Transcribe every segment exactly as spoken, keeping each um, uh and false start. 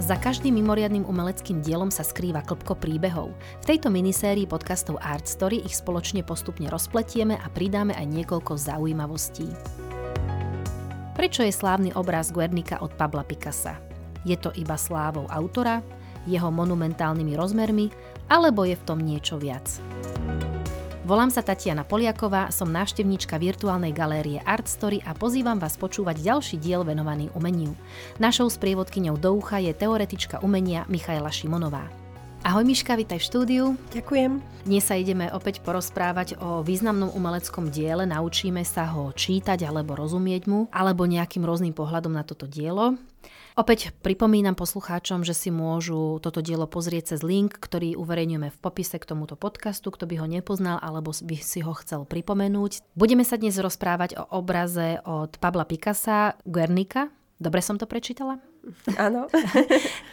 Za každým mimoriadnym umeleckým dielom sa skrýva klbko príbehov. V tejto minisérii podcastov Art Story ich spoločne postupne rozpletieme a pridáme aj niekoľko zaujímavostí. Prečo je slávny obraz Guernica od Pabla Picassa? Je to iba slávou autora, jeho monumentálnymi rozmermi, alebo je v tom niečo viac? Volám sa Tatiana Poliaková, som návštevníčka virtuálnej galérie Art Story a pozývam vás počúvať ďalší diel venovaný umeniu. Našou sprievodkyňou do ucha je teoretička umenia Michaela Šimonová. Ahoj Miška, vitaj v štúdiu. Ďakujem. Dnes sa ideme opäť porozprávať o významnom umeleckom diele, naučíme sa ho čítať alebo rozumieť mu, alebo nejakým rôznym pohľadom na toto dielo. Opäť pripomínam poslucháčom, že si môžu toto dielo pozrieť cez link, ktorý uverejňujeme v popise k tomuto podcastu, kto by ho nepoznal alebo by si ho chcel pripomenúť. Budeme sa dnes rozprávať o obraze od Pabla Picassa Guernica. Dobre som to prečítala? Áno.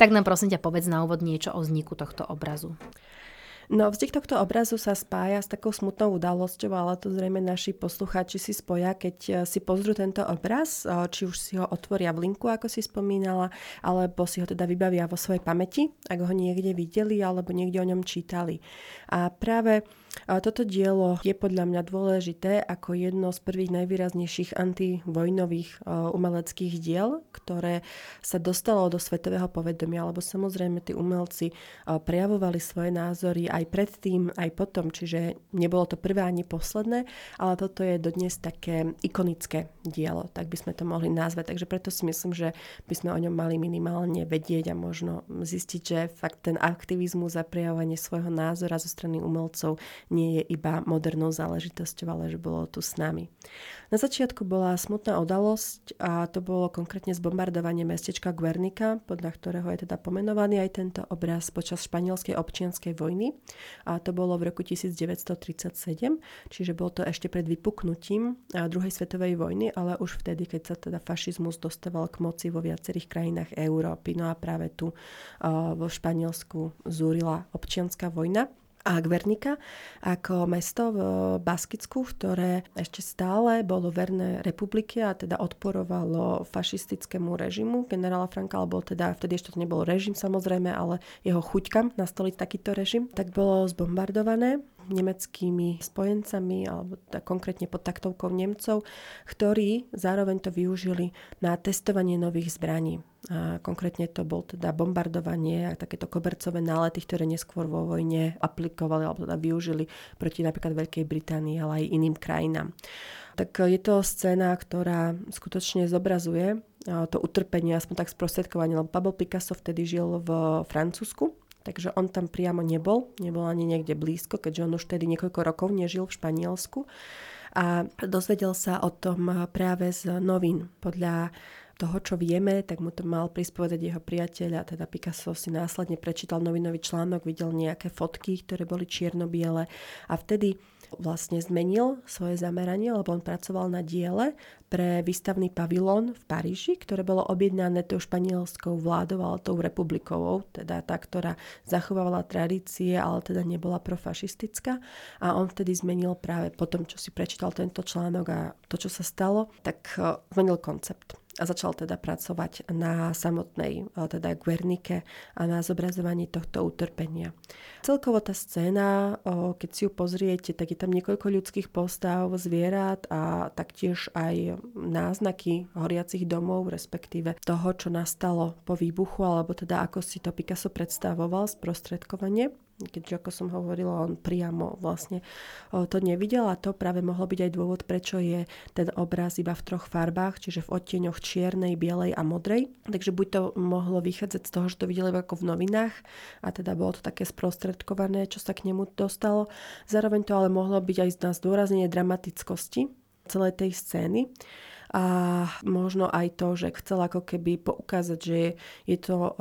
Tak nám prosím ťa povedz na úvod niečo o vzniku tohto obrazu. No, vznik tohto obrazu sa spája s takou smutnou udalosťou, ale to zrejme naši poslucháči si spoja, keď si pozrú tento obraz, či už si ho otvoria v linku, ako si spomínala, alebo si ho teda vybavia vo svojej pamäti, ak ho niekde videli alebo niekde o ňom čítali. A práve toto dielo je podľa mňa dôležité ako jedno z prvých najvýraznejších antivojnových umeleckých diel, ktoré sa dostalo do svetového povedomia, lebo samozrejme tí umelci prejavovali svoje názory aj predtým, aj potom, čiže nebolo to prvé ani posledné, ale toto je dodnes také ikonické dielo, tak by sme to mohli nazvať. Takže preto si myslím, že by sme o ňom mali minimálne vedieť a možno zistiť, že fakt ten aktivizmus a prejavovanie svojho názora zo strany umelcov nie je iba modernou záležitosťou, ale že bolo tu s nami. Na začiatku bola smutná udalosť a to bolo konkrétne zbombardovanie mestečka Guernica, podľa ktorého je teda pomenovaný aj tento obraz počas španielskej občianskej vojny. A to bolo v roku devätnásť tridsaťsedem, čiže bolo to ešte pred vypuknutím druhej svetovej vojny, ale už vtedy, keď sa teda fašizmus dostával k moci vo viacerých krajinách Európy. No a práve tu vo Španielsku zúrila občianska vojna. A Guernica ako mesto v Baskicku, ktoré ešte stále bolo verné republike a teda odporovalo fašistickému režimu generála Franka, alebo teda vtedy ešte to nebol režim samozrejme, ale jeho chuťkam nastoliť takýto režim, tak bolo zbombardované nemeckými spojencami, alebo konkrétne pod taktovkou Nemcov, ktorí zároveň to využili na testovanie nových zbraní. A konkrétne to bol teda bombardovanie a takéto kobercové nálety, ktoré neskôr vo vojne aplikovali alebo teda využili proti napríklad Veľkej Británii, ale aj iným krajinám. Tak je to scéna, ktorá skutočne zobrazuje to utrpenie, aspoň tak sprostredkovanie, lebo Pablo Picasso vtedy žil v Francúzsku. Takže on tam priamo nebol, nebol ani niekde blízko, keďže on už tedy niekoľko rokov nežil v Španielsku. A dozvedel sa o tom práve z novín. Podľa toho, čo vieme, tak mu to mal prispovedať jeho priateľ a teda Picasso si následne prečítal novinový článok, videl nejaké fotky, ktoré boli čierno-biele a vtedy vlastne zmenil svoje zameranie, lebo on pracoval na diele pre výstavný pavilón v Paríži, ktoré bolo objednané tou španielskou vládou, ale tou republikovou, teda tá, ktorá zachovávala tradície, ale teda nebola profašistická. A on vtedy zmenil práve po tom, čo si prečítal tento článok a to, čo sa stalo, tak zmenil koncept. A začal teda pracovať na samotnej, teda Guernike a na zobrazovaní tohto utrpenia. Celkovo tá scéna, keď si ju pozriete, tak je tam niekoľko ľudských postav, zvierat a taktiež aj náznaky horiacich domov, respektíve toho, čo nastalo po výbuchu, alebo teda ako si to Picasso predstavoval sprostredkovanie. Keďže, ako som hovorila, on priamo vlastne to nevidel a to práve mohlo byť aj dôvod, prečo je ten obraz iba v troch farbách, čiže v odtieňoch čiernej, bielej a modrej. Takže buď to mohlo vychádzať z toho, že to videli ako v novinách a teda bolo to také sprostredkované, čo sa k nemu dostalo. Zároveň to ale mohlo byť aj na zdôraznenie dramatickosti celej tej scény. A možno aj to, že chcel ako keby poukázať, že je to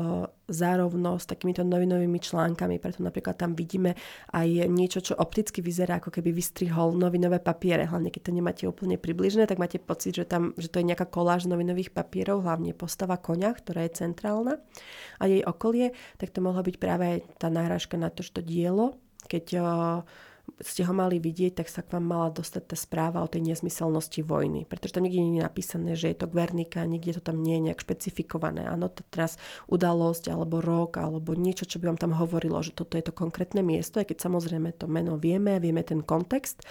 zárovno s takýmito novinovými článkami, preto napríklad tam vidíme aj niečo, čo opticky vyzerá ako keby vystrihol novinové papiere, hlavne keď to nemáte úplne približné, tak máte pocit, že, tam, že to je nejaká koláž novinových papierov, hlavne postava koňa, ktorá je centrálna a jej okolie, tak to mohla byť práve tá náhražka na to, že to dielo, keď ste ho mali vidieť, tak sa k vám mala dostať tá správa o tej nezmyselnosti vojny. Pretože tam nikde nie je napísané, že je to Guernica, nikde to tam nie je nejak špecifikované. Áno, to teraz udalosť, alebo rok, alebo niečo, čo by vám tam hovorilo, že toto je to konkrétne miesto, aj keď samozrejme to meno vieme, vieme ten kontext,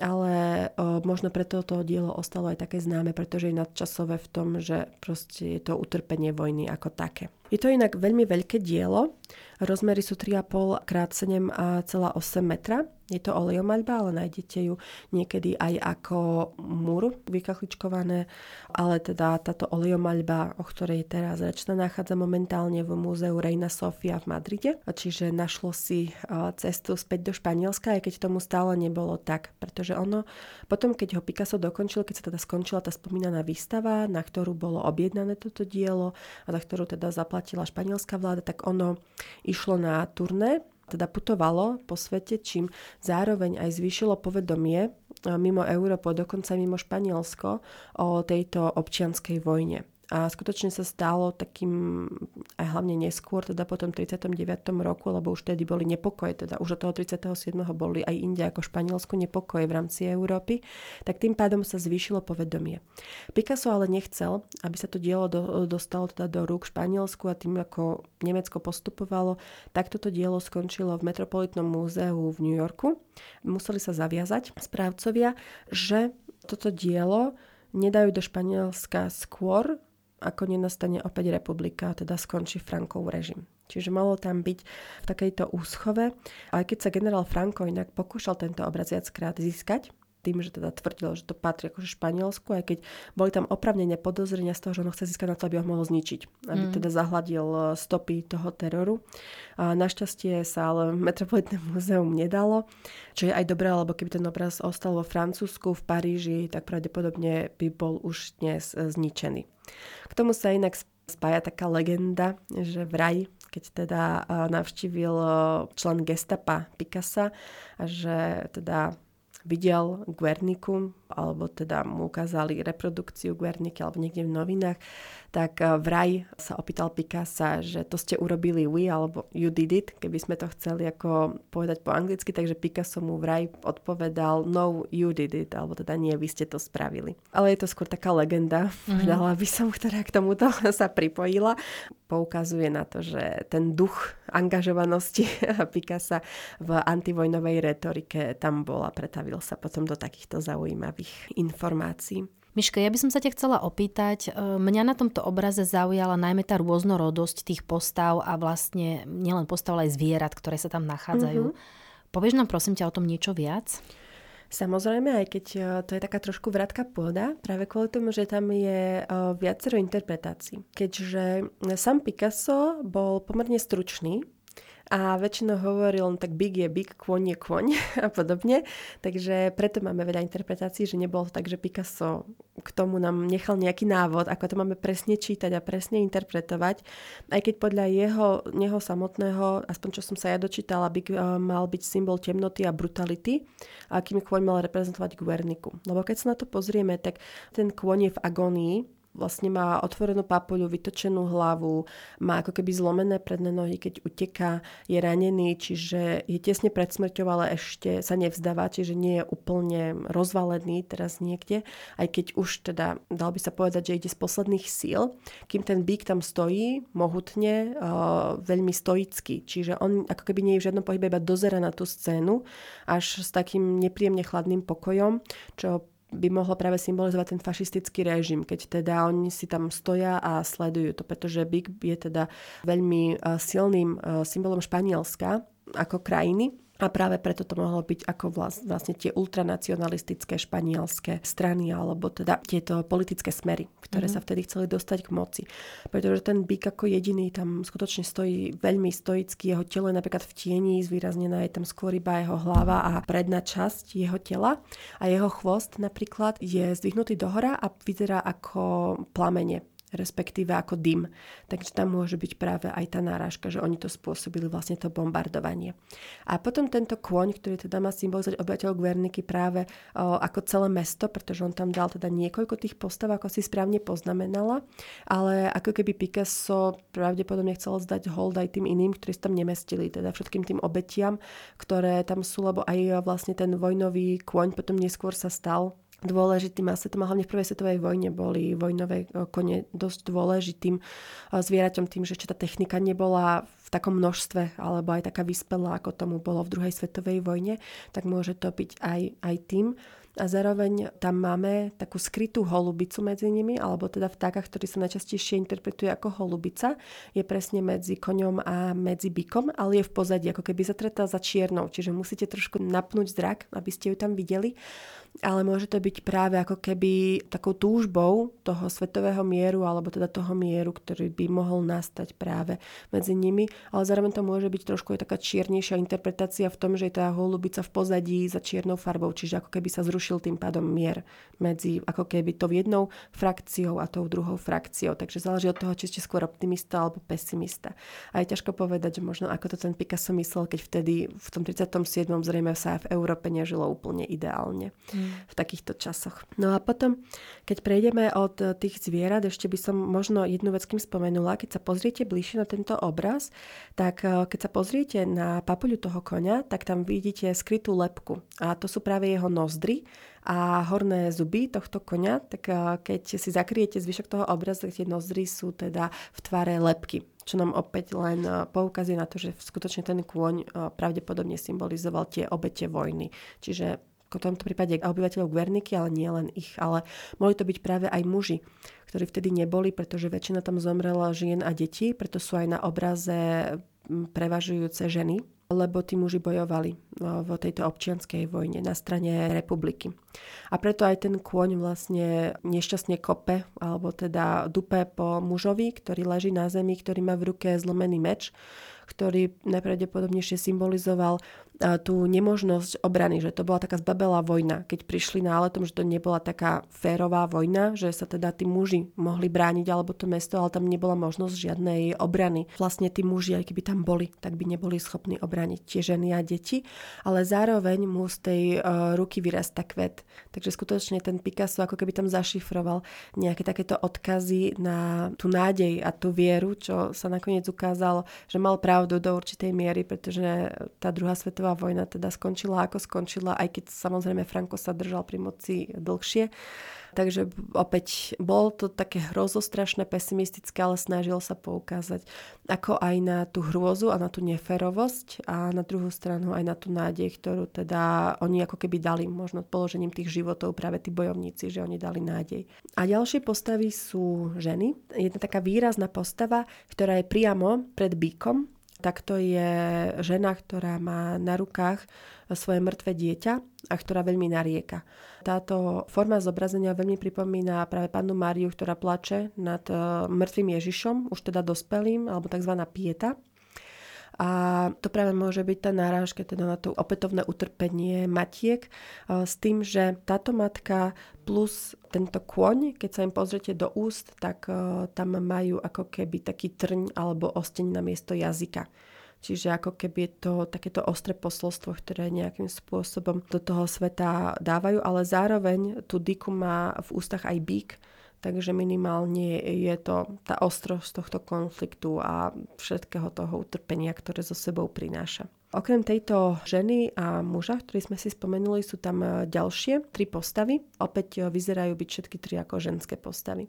ale o, možno preto to dielo ostalo aj také známe, pretože je nadčasové v tom, že proste je to utrpenie vojny ako také. Je to inak veľmi veľké dielo. Rozmery sú tri a pol krát sedem celá osem metra. Je to olejomaľba, ale nájdete ju niekedy aj ako múr vykachličkované. Ale teda táto olejomaľba, o ktorej teraz reč, sa nachádza momentálne v múzeu Reina Sofia v Madride. Čiže našlo si cestu späť do Španielska, aj keď tomu stále nebolo tak. Pretože ono, potom keď ho Picasso dokončil, keď sa teda skončila tá spomínaná výstava, na ktorú bolo objednané toto dielo a za ktorú teda zaplatila španielská vláda, tak ono išlo na turné, teda putovalo po svete, čím zároveň aj zvýšilo povedomie mimo Európu, dokonca mimo Španielsko, o tejto občianskej vojne. A skutočne sa stalo takým, aj hlavne neskôr, teda po tom tridsiatom deviatom roku, lebo už tedy boli nepokoje, teda už od toho tridsiateho siedmeho boli aj inde ako Španielsku nepokoje v rámci Európy, tak tým pádom sa zvýšilo povedomie. Picasso ale nechcel, aby sa to dielo do, dostalo teda do rúk Španielsku a tým, ako Nemecko postupovalo, tak toto dielo skončilo v Metropolitnom múzeu v New Yorku. Museli sa zaviazať správcovia, že toto dielo nedajú do Španielska skôr, ako nenastane opäť republika, teda skončí Frankov režim. Čiže malo tam byť v takejto úschove. Ale keď sa generál Franco inak pokúšal tento obraz viackrát získať, tým, že teda tvrdil, že to patrí akože Španielsku, aj keď boli tam oprávnené podozrenia z toho, že ono chce získať na to, aby ho mohol zničiť. Aby mm. teda zahladil stopy toho teroru. A našťastie sa ale Metropolitné múzeum nedalo, čo je aj dobré, lebo keby ten obraz ostal vo Francúzsku, v Paríži, tak pravdepodobne by bol už dnes zničený. K tomu sa inak spája taká legenda, že vraj, keď teda navštívil člen gestapa Picassa a že teda videl Guernicu, alebo teda mu ukázali reprodukciu Guerniky alebo niekde v novinách, tak vraj sa opýtal Picassa, že to ste urobili vy, alebo you did it, keby sme to chceli ako povedať po anglicky, takže Picasso mu vraj odpovedal no, you did it, alebo teda nie, vy ste to spravili. Ale je to skôr taká legenda, povedala mm-hmm. by som, ktorá k tomuto sa pripojila. Poukazuje na to, že ten duch angažovanosti Picassa v antivojnovej retorike tam bol a pretavil sa potom do takýchto zaujímavých informácií. Miška, ja by som sa ťa chcela opýtať. Mňa na tomto obraze zaujala najmä tá rôznorodosť tých postav a vlastne nielen postav, ale aj zvierat, ktoré sa tam nachádzajú. Mm-hmm. Povieš nám prosím ťa o tom niečo viac? Samozrejme, aj keď to je taká trošku vratka pôda, práve kvôli tomu, že tam je viacero interpretácií. Keďže sám Picasso bol pomerne stručný a väčšinou hovoril on tak big je big, kôň je kôň a podobne, takže preto máme veľa interpretácií, že nebolo to tak, že Picasso k tomu nám nechal nejaký návod, ako to máme presne čítať a presne interpretovať, aj keď podľa jeho, neho samotného, aspoň čo som sa ja dočítala, big mal byť symbol temnoty a brutality, a akým kôň mal reprezentovať Guernicu. Lebo keď sa na to pozrieme, tak ten kôň je v agónii, vlastne má otvorenú papuľu, vytočenú hlavu, má ako keby zlomené predné nohy, keď uteká, je ranený, čiže je tesne pred smrťou, ale ešte sa nevzdáva, čiže nie je úplne rozvalený teraz niekde, aj keď už teda, dal by sa povedať, že ide z posledných síl, kým ten bík tam stojí, mohutne, veľmi stoicky, čiže on ako keby nie je v žiadnom pohybe, iba dozera na tú scénu, až s takým nepríjemne chladným pokojom, čo by mohlo práve symbolizovať ten fašistický režim, keď teda oni si tam stoja a sledujú to, pretože bík je teda veľmi silným symbolom Španielska ako krajiny a práve preto to mohlo byť ako vlastne tie ultranacionalistické španielské strany alebo teda tieto politické smery, ktoré mm-hmm. sa vtedy chceli dostať k moci. Pretože ten bík ako jediný tam skutočne stojí veľmi stoicky, jeho telo je napríklad v tieni, zvýraznená je tam skôr iba jeho hlava a predná časť jeho tela a jeho chvost napríklad je zdvihnutý dohora a vyzerá ako plamene. respektíve ako dym. Takže tam môže byť práve aj tá náražka, že oni to spôsobili vlastne to bombardovanie. A potom tento kôň, ktorý teda má symbolizovať obyvateľov Guerniky práve o, ako celé mesto, pretože on tam dal teda niekoľko tých postav, ako si správne poznamenala, ale ako keby Picasso pravdepodobne chcel zdať hold aj tým iným, ktorí sa tam nemestili, teda všetkým tým obetiam, ktoré tam sú, lebo aj vlastne ten vojnový kôň potom neskôr sa stal dôležitým asetom, a hlavne v prvej svetovej vojne boli vojnové kone dosť dôležitým zvieraťom tým, že tá technika nebola v takom množstve, alebo aj taká vyspelá, ako tomu bolo v druhej svetovej vojne, tak môže to byť aj, aj tým. A zároveň tam máme takú skrytú holubicu medzi nimi, alebo teda vtáka, ktorý sa najčastejšie interpretuje ako holubica. Je presne medzi koňom a medzi bykom, ale je v pozadí, ako keby zatretá za čiernou. Čiže musíte trošku napnúť zrak, aby ste ju tam videli. Ale môže to byť práve ako keby takou túžbou toho svetového mieru, alebo teda toho mieru, ktorý by mohol nastať práve medzi nimi. Ale zároveň to môže byť trošku aj taká čiernejšia interpretácia v tom, že je tá holubica v pozadí za čiernou farbou, čiže ako keby sa zrušila tým pádom mier medzi ako keby tou jednou frakciou a tou druhou frakciou. Takže záleží od toho, či ste skôr optimista alebo pesimista. A je ťažko povedať, že možno ako to ten Picasso myslel, keď vtedy v tom tridsiatom siedmom zrejme sa v Európe nežilo úplne ideálne mm. v takýchto časoch. No a potom, keď prejdeme od tých zvierat, ešte by som možno jednu vec kým spomenula. Keď sa pozriete bližšie na tento obraz, tak keď sa pozriete na papuľu toho koňa, tak tam vidíte skrytú lebku. A to sú práve jeho nozdry a horné zuby tohto koňa, tak keď si zakriete zvyšok toho obrazu, tie nozdry sú teda v tvare lebky, čo nám opäť len poukazuje na to, že skutočne ten kôň pravdepodobne symbolizoval tie obete vojny. Čiže v tomto prípade obyvateľov Guerniky, ale nie len ich, ale mohli to byť práve aj muži, ktorí vtedy neboli, pretože väčšina tam zomrela žien a detí, preto sú aj na obraze prevažujúce ženy, lebo tí muži bojovali v tejto občianskej vojne na strane republiky. A preto aj ten kôň vlastne nešťastne kope, alebo teda dupe po mužovi, ktorý leží na zemi, ktorý má v ruke zlomený meč, ktorý najpravdepodobnejšie symbolizoval tú nemožnosť obrany, že to bola taká zbabelá vojna, keď prišli náletom, že to nebola taká férová vojna, že sa teda tí muži mohli brániť alebo to mesto, ale tam nebola možnosť žiadnej obrany. Vlastne tí muži, aj keby tam boli, tak by neboli schopní obraniť tie ženy a deti, ale zároveň mu z tej uh, ruky vyrastá kvet. Takže skutočne ten Picasso ako keby tam zašifroval nejaké takéto odkazy na tú nádej a tú vieru, čo sa nakoniec ukázalo, že mal práve do určitej miery, pretože tá druhá svetová vojna teda skončila ako skončila, aj keď samozrejme Franco sa držal pri moci dlhšie. Takže opäť bol to také hrozostrašné, pesimistické, ale snažil sa poukázať ako aj na tú hrôzu a na tú neférovosť a na druhú stranu aj na tú nádej, ktorú teda oni ako keby dali možno položením tých životov práve tí bojovníci, že oni dali nádej. A ďalšie postavy sú ženy. Jedna taká výrazná postava, ktorá je priamo pred bíkom, tak to je žena, ktorá má na rukách svoje mŕtve dieťa a ktorá veľmi narieka. Táto forma zobrazenia veľmi pripomína práve pannu Máriu, ktorá plače nad mŕtvým Ježišom, už teda dospelým, alebo tzv. Pieta. A to práve môže byť tá náražka teda na to opätovné utrpenie matiek s tým, že táto matka plus tento kôň, keď sa im pozriete do úst, tak tam majú ako keby taký trň alebo osteň na miesto jazyka. Čiže ako keby je to takéto ostré posolstvo, ktoré nejakým spôsobom do toho sveta dávajú, ale zároveň tú dyku má v ústach aj bík, takže minimálne je to tá ostrosť tohto konfliktu a všetkého toho utrpenia, ktoré so sebou prináša. Okrem tejto ženy a muža, ktorý sme si spomenuli, sú tam ďalšie tri postavy. Opäť vyzerajú byť všetky tri ako ženské postavy.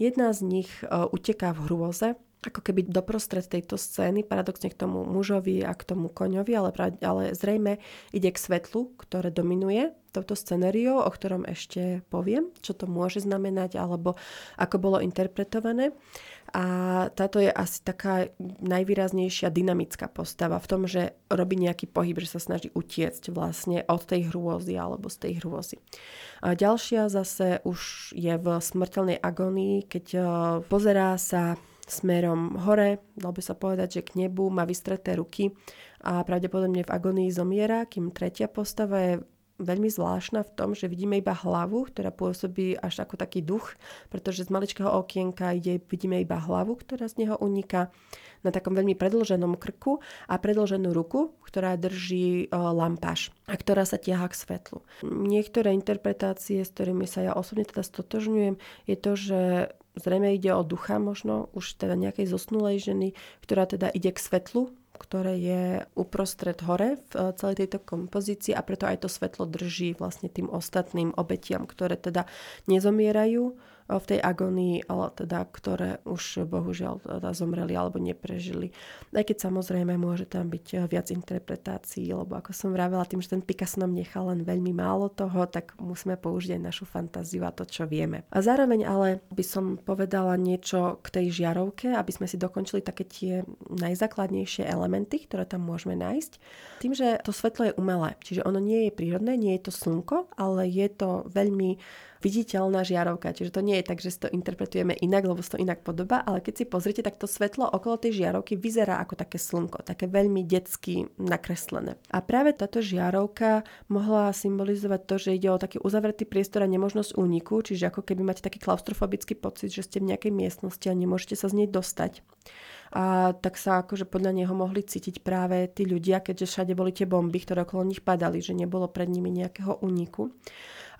Jedna z nich uteká v hrôze, ako keby doprostred tejto scény, paradoxne k tomu mužovi a k tomu koňovi, ale, ale zrejme ide k svetlu, ktoré dominuje touto scenériou, o ktorom ešte poviem, čo to môže znamenať, alebo ako bolo interpretované. A táto je asi taká najvýraznejšia dynamická postava v tom, že robí nejaký pohyb, že sa snaží utiecť vlastne od tej hrôzy alebo z tej hrôzy. A ďalšia zase už je v smrteľnej agónii, keď pozerá sa smerom hore, dalo by sa povedať, že k nebu, má vystreté ruky a pravdepodobne v agónii zomiera, kým tretia postava je veľmi zvláštna v tom, že vidíme iba hlavu, ktorá pôsobí až ako taký duch, pretože z maličkého okienka ide, vidíme iba hlavu, ktorá z neho uniká na takom veľmi predĺženom krku a predĺženú ruku, ktorá drží lampáš a ktorá sa ťahá k svetlu. Niektoré interpretácie, s ktorými sa ja osobne teda stotožňujem, je to, že zrejme ide o ducha možno, už teda nejakej zosnulej ženy, ktorá teda ide k svetlu, ktoré je uprostred hore v celej tejto kompozícii a preto aj to svetlo drží vlastne tým ostatným obetiam, ktoré teda nezomierajú v tej agónii, ale teda ktoré už bohužiaľ teda zomreli alebo neprežili. Aj keď samozrejme môže tam byť viac interpretácií, lebo ako som vravela, tým, že ten Picasso nám nechal len veľmi málo toho, tak musíme použiť aj našu fantáziu a to, čo vieme. A zároveň ale by som povedala niečo k tej žiarovke, aby sme si dokončili také tie najzákladnejšie elementy, ktoré tam môžeme nájsť. Tým, že to svetlo je umelé, čiže ono nie je prírodné, nie je to slnko, ale je to veľmi viditeľná žiarovka, čiže to nie je tak, že si to interpretujeme inak, lebo si to inak podoba, ale keď si pozrite, tak to svetlo okolo tej žiarovky vyzerá ako také slnko, také veľmi detsky nakreslené. A práve táto žiarovka mohla symbolizovať to, že ide o taký uzavretý priestor a nemožnosť úniku, čiže ako keby máte taký klaustrofobický pocit, že ste v nejakej miestnosti a nemôžete sa z nej dostať. A tak sa akože podľa neho mohli cítiť práve tí ľudia, keďže všade boli tie bomby, ktoré okolo nich padali, že nebolo pred nimi nejakého úniku.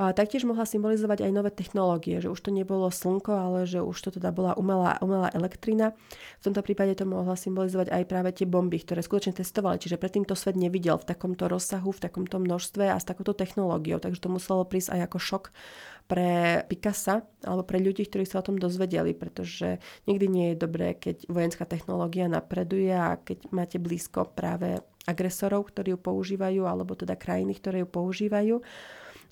A taktiež mohla symbolizovať aj nové technológie, že už to nebolo slnko, ale že už to teda bola umelá, umelá elektrina. V tomto prípade to mohla symbolizovať aj práve tie bomby, ktoré skutočne testovali, čiže predtým to svet nevidel v takomto rozsahu, v takomto množstve a s takouto technológiou, takže to muselo prísť aj ako šok pre Picassa alebo pre ľudí, ktorí sa o tom dozvedeli, pretože nikdy nie je dobré, keď vojenská technológia napreduje a keď máte blízko práve agresorov, ktorí ju používajú, alebo teda krajiny, ktoré ju používajú.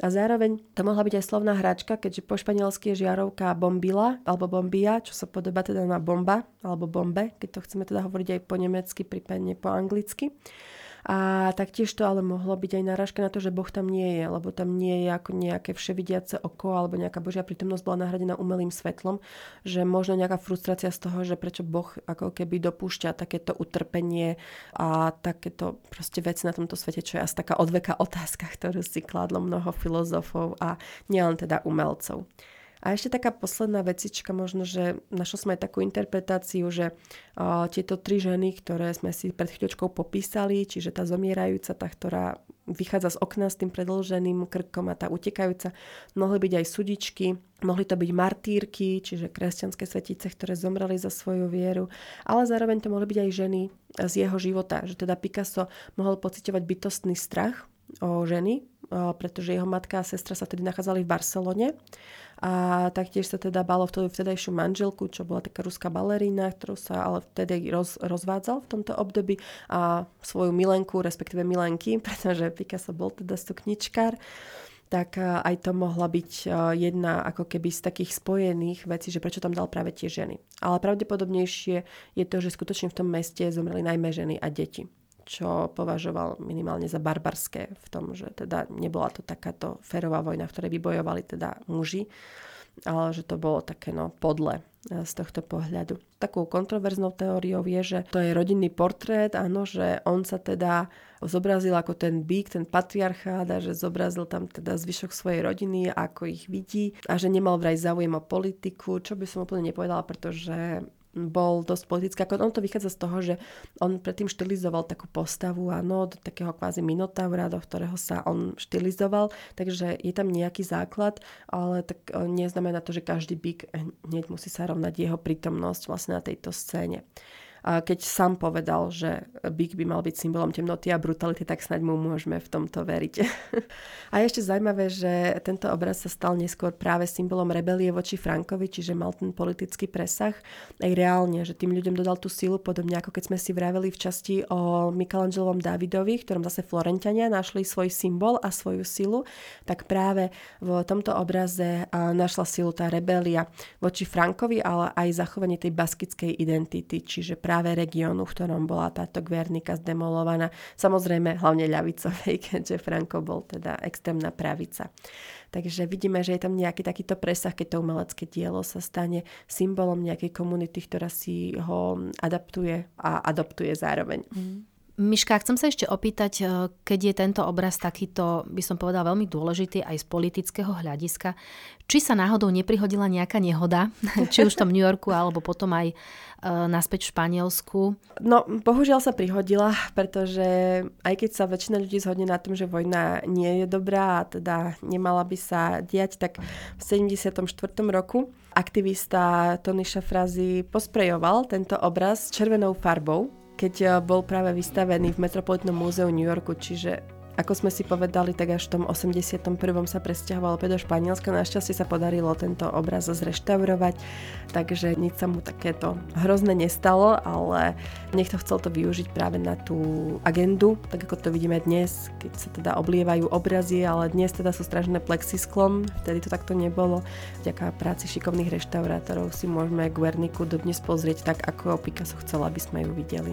A zároveň to mohla byť aj slovná hračka, keďže po španielsky je žiarovka bombila alebo bombia, čo sa podobá teda na bomba alebo bombe, keď to chceme teda hovoriť aj po nemecky, prípadne po anglicky. A taktiež to ale mohlo byť aj narážka na to, že Boh tam nie je, lebo tam nie je ako nejaké vševidiace oko alebo nejaká Božia prítomnosť bola nahradená umelým svetlom, že možno nejaká frustrácia z toho, že prečo Boh ako keby dopúšťa takéto utrpenie a takéto proste veci na tomto svete, čo je asi taká odveká otázka, ktorú si kládlo mnoho filozofov a nielen teda umelcov. A ešte taká posledná vecička, možno, že našli sme aj takú interpretáciu, že uh, tieto tri ženy, ktoré sme si pred chvíľočkou popísali, čiže tá zomierajúca, tá, ktorá vychádza z okna s tým predĺženým krkom a tá utekajúca, mohli byť aj sudičky, mohli to byť martýrky, čiže kresťanské svetice, ktoré zomreli za svoju vieru, ale zároveň to mohli byť aj ženy z jeho života, že teda Picasso mohol pociťovať bytostný strach o ženy, pretože jeho matka a sestra sa vtedy nachádzali v Barcelone a taktiež sa teda bálo vtedajšiu manželku, čo bola taká ruská balerína, ktorú sa ale vtedy roz, rozvádzal v tomto období a svoju milenku, respektíve milenky, pretože Picasso bol teda sukničkár, tak aj to mohla byť jedna ako keby z takých spojených vecí, že prečo tam dal práve tie ženy. Ale pravdepodobnejšie je to, že skutočne v tom meste zomreli najmä ženy a deti, čo považoval minimálne za barbarské v tom, že teda nebola to takáto férová vojna, v ktorej vybojovali teda muži, ale že to bolo také no podle z tohto pohľadu. Takou kontroverznou teóriou je, že to je rodinný portrét, áno, že on sa teda zobrazil ako ten bík, ten patriarchát a že zobrazil tam teda zvyšok svojej rodiny, ako ich vidí a že nemal vraj záujem o politiku, čo by som úplne nepovedala, pretože bol dosť politický. On to vychádza z toho, že on predtým štilizoval takú postavu, áno, do takého kvázi minotaura, do ktorého sa on štilizoval, takže je tam nejaký základ, ale tak neznamená to, že každý bík hneď musí sa rovnať jeho prítomnosť vlastne na tejto scéne. A keď sám povedal, že bík by mal byť symbolom temnoty a brutality, tak snáď mu môžeme v tomto veriť. A je ešte zaujímavé, že tento obraz sa stal neskôr práve symbolom rebelie voči Frankovi, čiže mal ten politický presah aj reálne, že tým ľuďom dodal tú silu, podobne ako keď sme si vraveli v časti o Michelangelovom Dávidovi, ktorom zase Florentania našli svoj symbol a svoju silu, tak práve v tomto obraze našla silu tá rebelia voči Frankovi, ale aj zachovanie tej baskickej identity, čiže práve regiónu, v ktorom bola táto Guernica zdemolovaná. Samozrejme hlavne ľavicovej, keďže Franco bol teda extrémna pravica. Takže vidíme, že je tam nejaký takýto presah, keď to umelecké dielo sa stane symbolom nejakej komunity, ktorá si ho adaptuje a adoptuje zároveň. Mm. Miška, chcem sa ešte opýtať, keď je tento obraz takýto, by som povedala, veľmi dôležitý aj z politického hľadiska, či sa náhodou neprihodila nejaká nehoda, či už v tom New Yorku, alebo potom aj naspäť v Španielsku? No, bohužiaľ sa prihodila, pretože aj keď sa väčšina ľudí zhodne na tom, že vojna nie je dobrá a teda nemala by sa diať, tak v sedemdesiatom štvrtom roku aktivista Tony Shafrazi posprejoval tento obraz červenou farbou, keď bol práve vystavený v Metropolitnom múzeu New Yorku, čiže ako sme si povedali, tak až v tom osemdesiatom prvom sa presťahoval opäť do Španielska. Našťastie sa podarilo tento obraz zreštaurovať, takže nič sa mu takéto hrozné nestalo, ale niekto chcel to využiť práve na tú agendu, tak ako to vidíme dnes, keď sa teda oblievajú obrazy, ale dnes teda sú stražené plexisklom, vtedy to takto nebolo. Vďaka práci šikovných reštaurátorov si môžeme Guerniku dodnes pozrieť tak, ako Picasso chcel, aby sme ju videli.